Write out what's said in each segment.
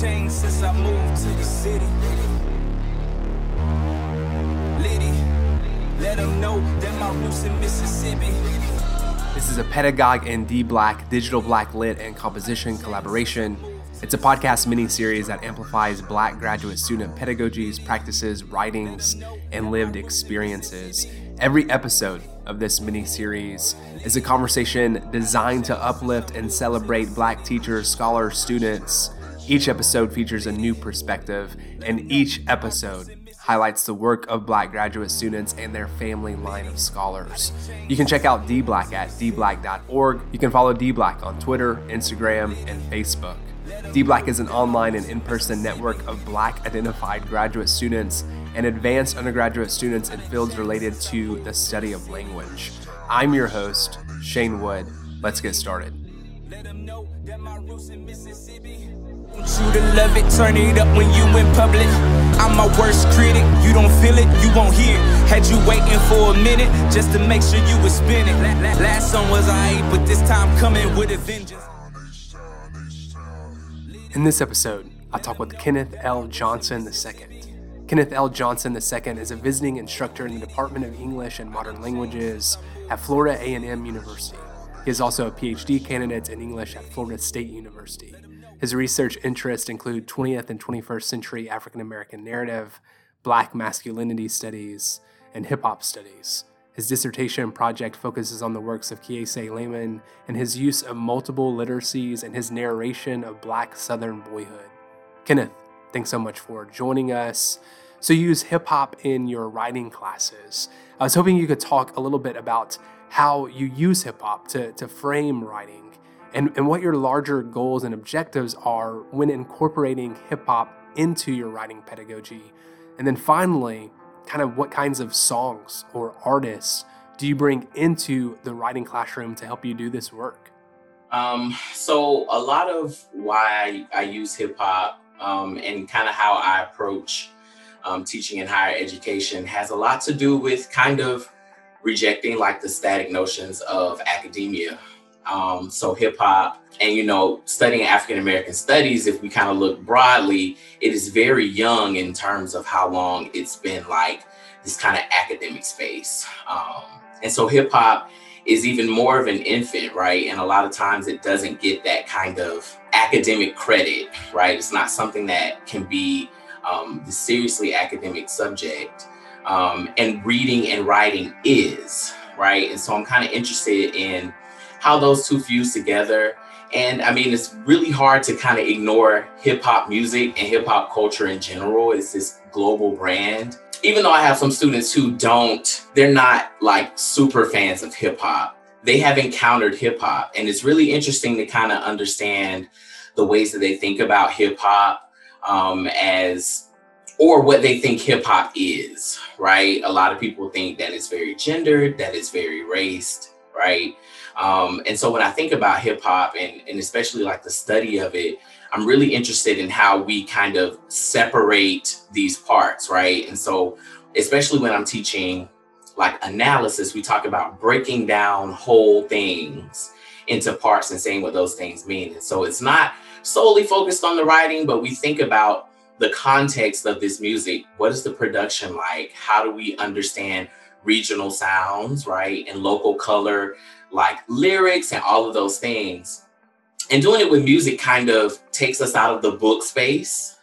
changed since I moved to the city. Liddy, let them know that my roots in Mississippi. This is a Pedagogue and D-Black, digital black lit and composition collaboration. It's a podcast mini-series that amplifies black graduate student pedagogies, practices, writings, and lived experiences. Every episode of this mini-series is a conversation designed to uplift and celebrate black teachers, scholars, students. Each episode features a new perspective, and each episode highlights the work of black graduate students and their family line of scholars. You can check out D-Black at dblack.org. You can follow D-Black on Twitter, Instagram, and Facebook. D-Black is an online and in-person network of Black-identified graduate students and advanced undergraduate students in fields related to the study of language. I'm your host, Shane Wood. Let's get started. Let them know that my roots in Mississippi. Want you to love it, turn it up when you in public. I'm my worst critic. You don't feel it, you won't hear it. Had you waiting for a minute just to make sure you was spinning. Last song was alright, but this time coming with a vengeance. In this episode, I talk with Kenneth L. Johnson II. Kenneth L. Johnson II is a visiting instructor in the Department of English and Modern Languages at Florida A&M University. He is also a PhD candidate in English at Florida State University. His research interests include 20th and 21st century African American narrative, black masculinity studies, and hip-hop studies. His dissertation project focuses on the works of Kiese Laymon and his use of multiple literacies and his narration of black Southern boyhood. Kenneth, thanks so much for joining us. So you use hip-hop in your writing classes. I was hoping you could talk a little bit about how you use hip-hop to frame writing and what your larger goals and objectives are when incorporating hip-hop into your writing pedagogy. And then finally, kind of what kinds of songs or artists do you bring into the writing classroom to help you do this work? So a lot of why I use hip hop and kind of how I approach teaching in higher education has a lot to do with kind of rejecting like the static notions of academia. So hip hop and, you know, studying African-American studies, if we kind of look broadly, it is very young in terms of how long it's been like this kind of academic space. And so hip hop is even more of an infant, right? And a lot of times it doesn't get that kind of academic credit, right? It's not something that can be the seriously academic subject. And reading and writing is, right? And so I'm kind of interested in how those two fuse together. And I mean, it's really hard to kind of ignore hip hop music and hip hop culture in general. It's this global brand. Even though I have some students who they're not like super fans of hip hop, they have encountered hip hop. And it's really interesting to kind of understand the ways that they think about hip hop or what they think hip hop is, right? A lot of people think that it's very gendered, that it's very raced, right? And so when I think about hip hop and especially like the study of it, I'm really interested in how we kind of separate these parts, right? And so especially when I'm teaching like analysis, we talk about breaking down whole things into parts and saying what those things mean. And so it's not solely focused on the writing, but we think about the context of this music. What is the production like? How do we understand regional sounds, right? And local color, like lyrics and all of those things. And doing it with music kind of takes us out of the book space.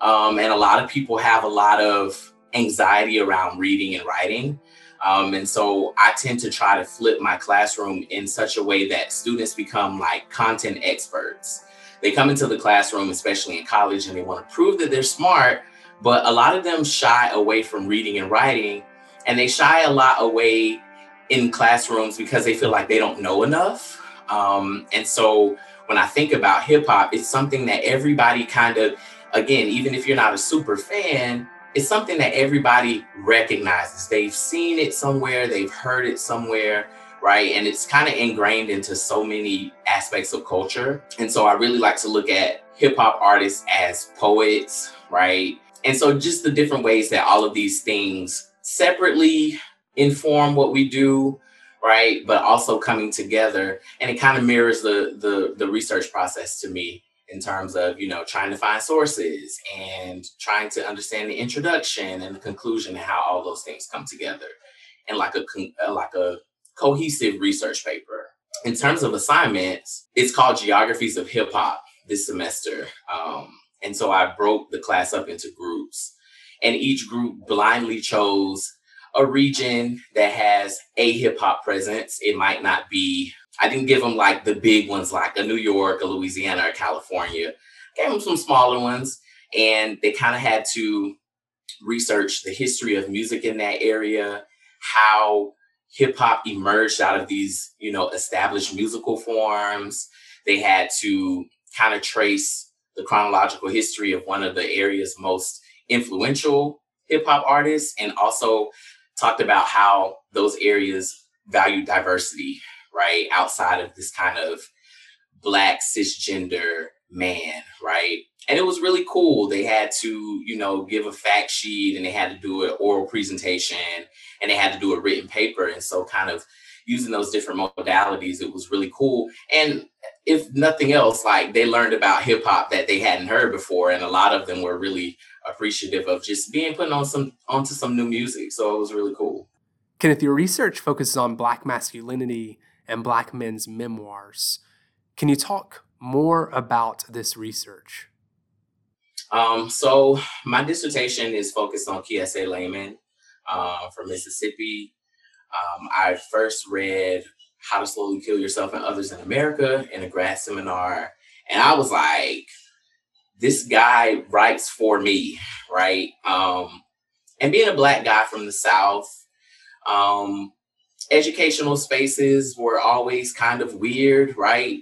And a lot of people have a lot of anxiety around reading and writing. And so I tend to try to flip my classroom in such a way that students become like content experts. They come into the classroom, especially in college, and they want to prove that they're smart, but a lot of them shy away from reading and writing, and they shy a lot away in classrooms because they feel like they don't know enough. And so when I think about hip hop, it's something that everybody kind of, again, even if you're not a super fan, it's something that everybody recognizes. They've seen it somewhere, they've heard it somewhere, right? And it's kind of ingrained into so many aspects of culture. And so I really like to look at hip hop artists as poets, right? And so just the different ways that all of these things separately inform what we do, right? But also coming together, and it kind of mirrors the research process to me in terms of, you know, trying to find sources and trying to understand the introduction and the conclusion and how all those things come together in like a cohesive research paper. In terms of assignments, it's called Geographies of Hip Hop this semester. And so I broke the class up into groups, and each group blindly chose a region that has a hip hop presence. It might not be, I didn't give them like the big ones, like a New York, a Louisiana, or California. I gave them some smaller ones, and they kind of had to research the history of music in that area, how hip hop emerged out of these, you know, established musical forms. They had to kind of trace the chronological history of one of the area's most influential hip hop artists, and also talked about how those areas value diversity, right? Outside of this kind of Black cisgender man, right? And it was really cool. They had to, you know, give a fact sheet, and they had to do an oral presentation, and they had to do a written paper. And so kind of using those different modalities, it was really cool. And if nothing else, like, they learned about hip hop that they hadn't heard before. And a lot of them were really appreciative of just being put on onto some new music. So it was really cool. Kenneth, your research focuses on Black masculinity and Black men's memoirs. Can you talk more about this research? So my dissertation is focused on Kiese Laymon from Mississippi. I first read How to Slowly Kill Yourself and Others in America in a grad seminar. And I was like, this guy writes for me, right? And being a Black guy from the South, educational spaces were always kind of weird, right?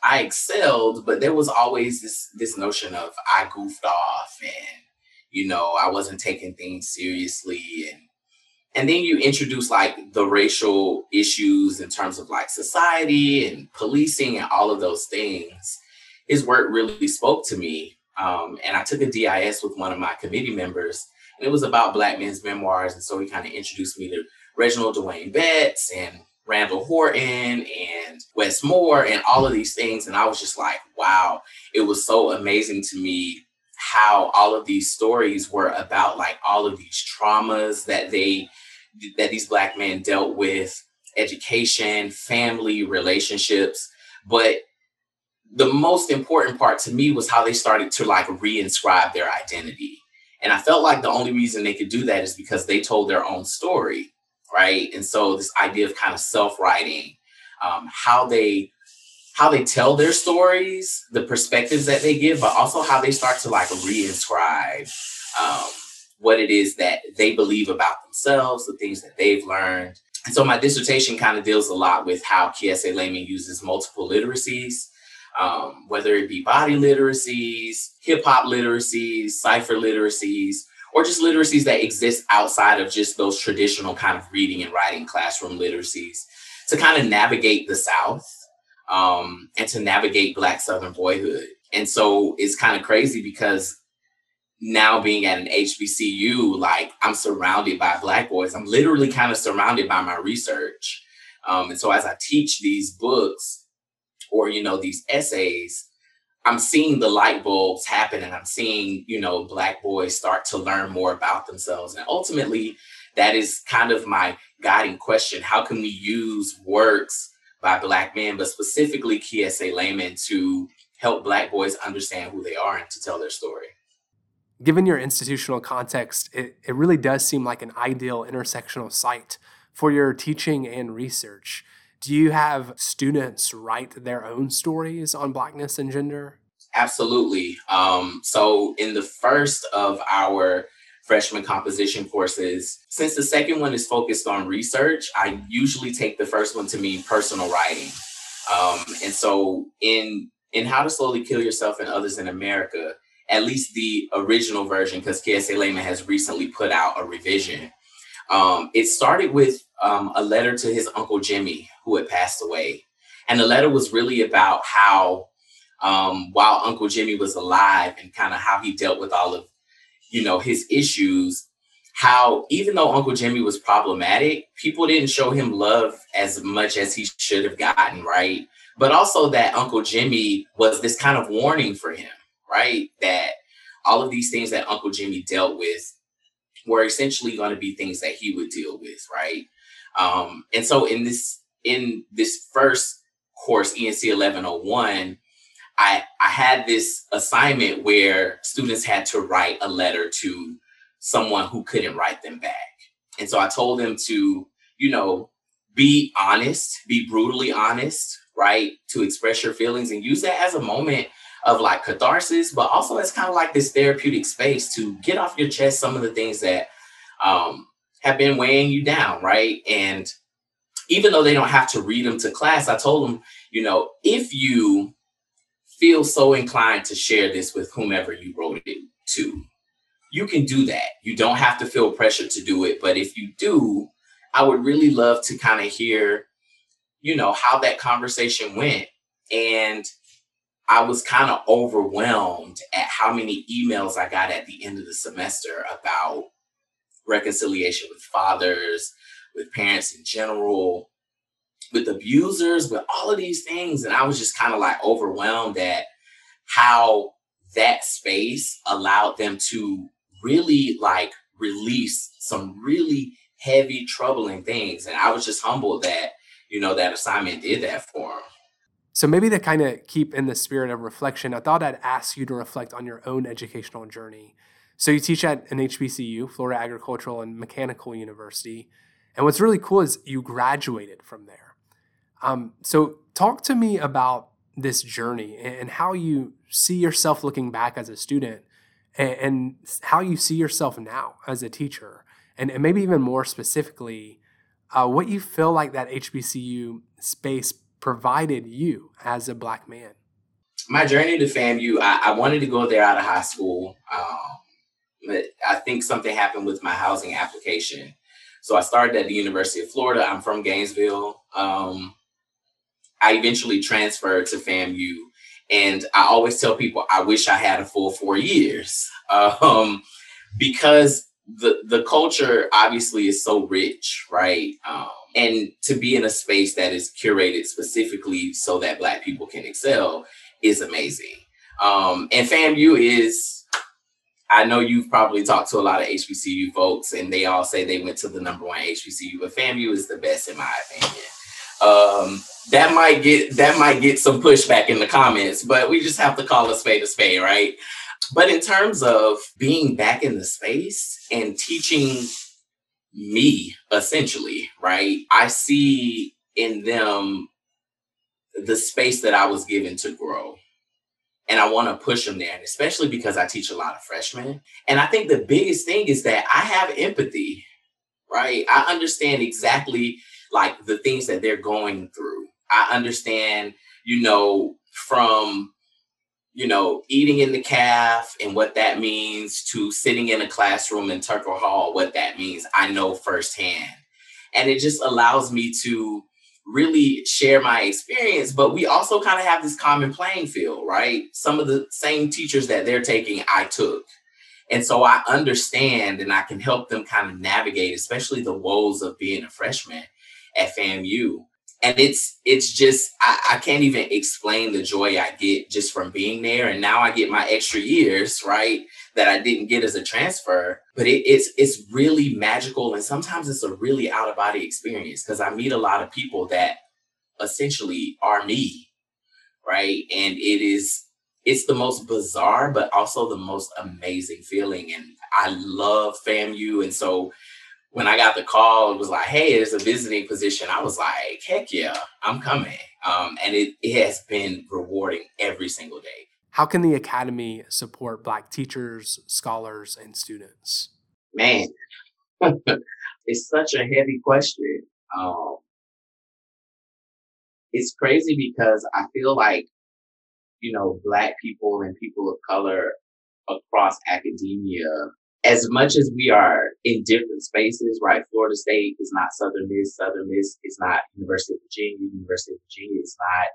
I excelled, but there was always this notion of I goofed off, and, you know, I wasn't taking things seriously. And then you introduce like the racial issues in terms of like society and policing and all of those things. His work really spoke to me. And I took a DIS with one of my committee members, and it was about Black men's memoirs. And so he kind of introduced me to Reginald Dwayne Betts and Randall Horton and Wes Moore and all of these things. And I was just like, wow, it was so amazing to me how all of these stories were about like all of these traumas that these Black men dealt with, education, family, relationships. But the most important part to me was how they started to like reinscribe their identity. And I felt like the only reason they could do that is because they told their own story, right? And so this idea of kind of self-writing, how they tell their stories, the perspectives that they give, but also how they start to like reinscribe what it is that they believe about themselves, the things that they've learned. And so my dissertation kind of deals a lot with how Kiese Laymon uses multiple literacies, whether it be body literacies, hip hop literacies, cipher literacies, or just literacies that exist outside of just those traditional kind of reading and writing classroom literacies, to kind of navigate the South and to navigate Black Southern boyhood. And so it's kind of crazy because now being at an HBCU, like, I'm surrounded by Black boys. I'm literally kind of surrounded by my research. And so as I teach these books, or, you know, these essays, I'm seeing the light bulbs happen, and I'm seeing, you know, Black boys start to learn more about themselves. And ultimately, that is kind of my guiding question. How can we use works by Black men, but specifically Kiese Laymon, to help Black boys understand who they are and to tell their story? Given your institutional context, it really does seem like an ideal intersectional site for your teaching and research. Do you have students write their own stories on Blackness and gender? Absolutely. So in the first of our freshman composition courses, since the second one is focused on research, I usually take the first one to mean personal writing. And so in How to Slowly Kill Yourself and Others in America, at least the original version, because Kiese Laymon has recently put out a revision, it started with a letter to his Uncle Jimmy, who had passed away. And the letter was really about how, while Uncle Jimmy was alive and kind of how he dealt with all of, you know, his issues, how even though Uncle Jimmy was problematic, people didn't show him love as much as he should have gotten, right? But also that Uncle Jimmy was this kind of warning for him, right? That all of these things that Uncle Jimmy dealt with were essentially going to be things that he would deal with, right? And so in this first course, ENC 1101, I had this assignment where students had to write a letter to someone who couldn't write them back. And so I told them to, you know, be honest, be brutally honest, right? To express your feelings and use that as a moment of like catharsis, but also it's kind of like this therapeutic space to get off your chest some of the things that have been weighing you down, right? And even though they don't have to read them to class, I told them, you know, if you feel so inclined to share this with whomever you wrote it to, you can do that. You don't have to feel pressure to do it. But if you do, I would really love to kind of hear, you know, how that conversation went. And I was kind of overwhelmed at how many emails I got at the end of the semester about reconciliation with fathers, with parents in general, with abusers, with all of these things. And I was just kind of like overwhelmed at how that space allowed them to really like release some really heavy, troubling things. And I was just humbled that, you know, that assignment did that for them. So maybe to kind of keep in the spirit of reflection, I thought I'd ask you to reflect on your own educational journey. So you teach at an HBCU, Florida Agricultural and Mechanical University. And what's really cool is you graduated from there. So talk to me about this journey and how you see yourself looking back as a student and how you see yourself now as a teacher. And maybe even more specifically, what you feel like that HBCU space provided you as a Black man. My journey to FAMU, I wanted to go there out of high school. But I think something happened with my housing application. So I started at the University of Florida. I'm from Gainesville. I eventually transferred to FAMU. And I always tell people, I wish I had a full 4 years because the culture obviously is so rich, right? And to be in a space that is curated specifically so that Black people can excel is amazing. And FAMU is, I know you've probably talked to a lot of HBCU folks and they all say they went to the number one HBCU, but FAMU is the best in my opinion. That might get some pushback in the comments, but we just have to call a spade, right? But in terms of being back in the space and teaching me, essentially, right? I see in them the space that I was given to grow. And I want to push them there, and especially because I teach a lot of freshmen. And I think the biggest thing is that I have empathy, right? I understand exactly like the things that they're going through. I understand, you know, from, you know, eating in the caf and what that means to sitting in a classroom in Tucker Hall, what that means. I know firsthand. And it just allows me to really share my experience. But we also kind of have this common playing field, right? Some of the same teachers that they're taking, I took. And so I understand and I can help them kind of navigate, especially the woes of being a freshman at FAMU. And it's just, I can't even explain the joy I get just from being there. And now I get my extra years, right, that I didn't get as a transfer. But it's really magical. And sometimes it's a really out-of-body experience because I meet a lot of people that essentially are me, right? And it's the most bizarre, but also the most amazing feeling. And I love FAMU. And so when I got the call, it was like, hey, there's a visiting position. I was like, heck yeah, I'm coming. And it has been rewarding every single day. How can the Academy support Black teachers, scholars, and students? Man, it's such a heavy question. It's crazy because I feel like, you know, Black people and people of color across academia, as much as we are in different spaces, right? Florida State is not Southern Miss. Southern Miss is not University of Virginia. University of Virginia is not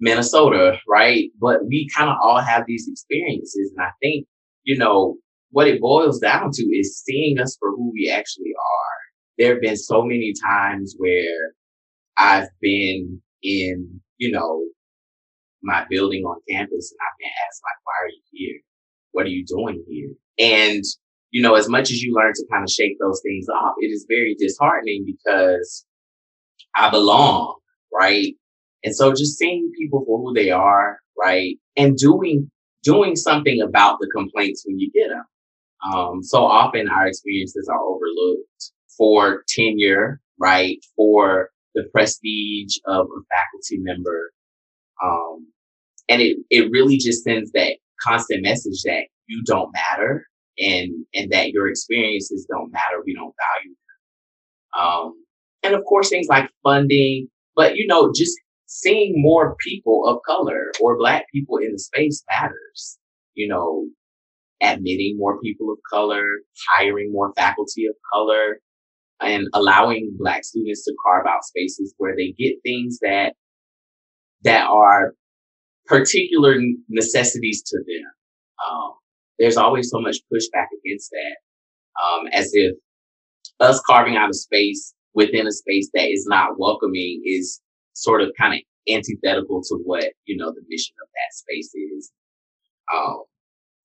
Minnesota, right? But we kind of all have these experiences. And I think, you know, what it boils down to is seeing us for who we actually are. There have been so many times where I've been in, you know, my building on campus, and I've been asked, like, why are you here? What are you doing here? And, you know, as much as you learn to kind of shake those things off, it is very disheartening because I belong, right? And so just seeing people for who they are, right? And doing something about the complaints when you get them. So often our experiences are overlooked for tenure, right? For the prestige of a faculty member. And it really just sends that constant message that you don't matter and that your experiences don't matter. We don't value them. And of course, things like funding, but, you know, just seeing more people of color or Black people in the space matters, you know, admitting more people of color, hiring more faculty of color, and allowing Black students to carve out spaces where they get things that are particular necessities to them. There's always so much pushback against that, as if us carving out a space within a space that is not welcoming is sort of kind of antithetical to what, you know, the mission of that space is.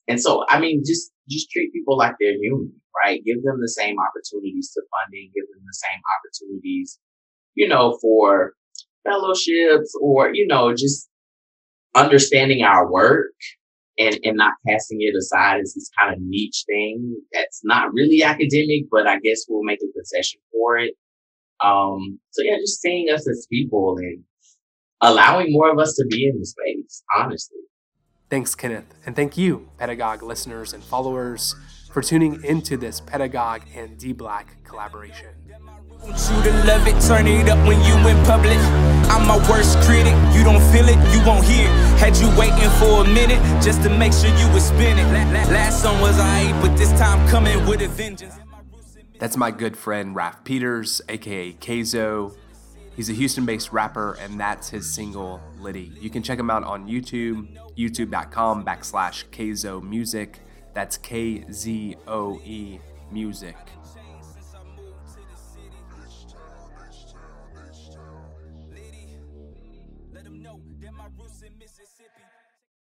And so, I mean, just treat people like they're human, right? Give them the same opportunities to funding, give them the same opportunities, you know, for fellowships or, you know, just understanding our work and not casting it aside as this kind of niche thing that's not really academic, but I guess we'll make a concession for it. So yeah, just seeing us as people and allowing more of us to be in the space, honestly. Thanks, Kenneth. And thank you, Pedagogue listeners and followers, for tuning into this Pedagogue and D-Black collaboration. I want you to love it, turn it up when you in public. I'm my worst critic, you don't feel it, you won't hear it. Had you waiting for a minute just to make sure you would spin it. Last song was aight, but this time coming with a vengeance. That's my good friend Raf Peters, aka KZO. He's a Houston-based rapper, and that's his single, Liddy. You can check him out on YouTube, youtube.com/KZO Music. That's KZOE Music.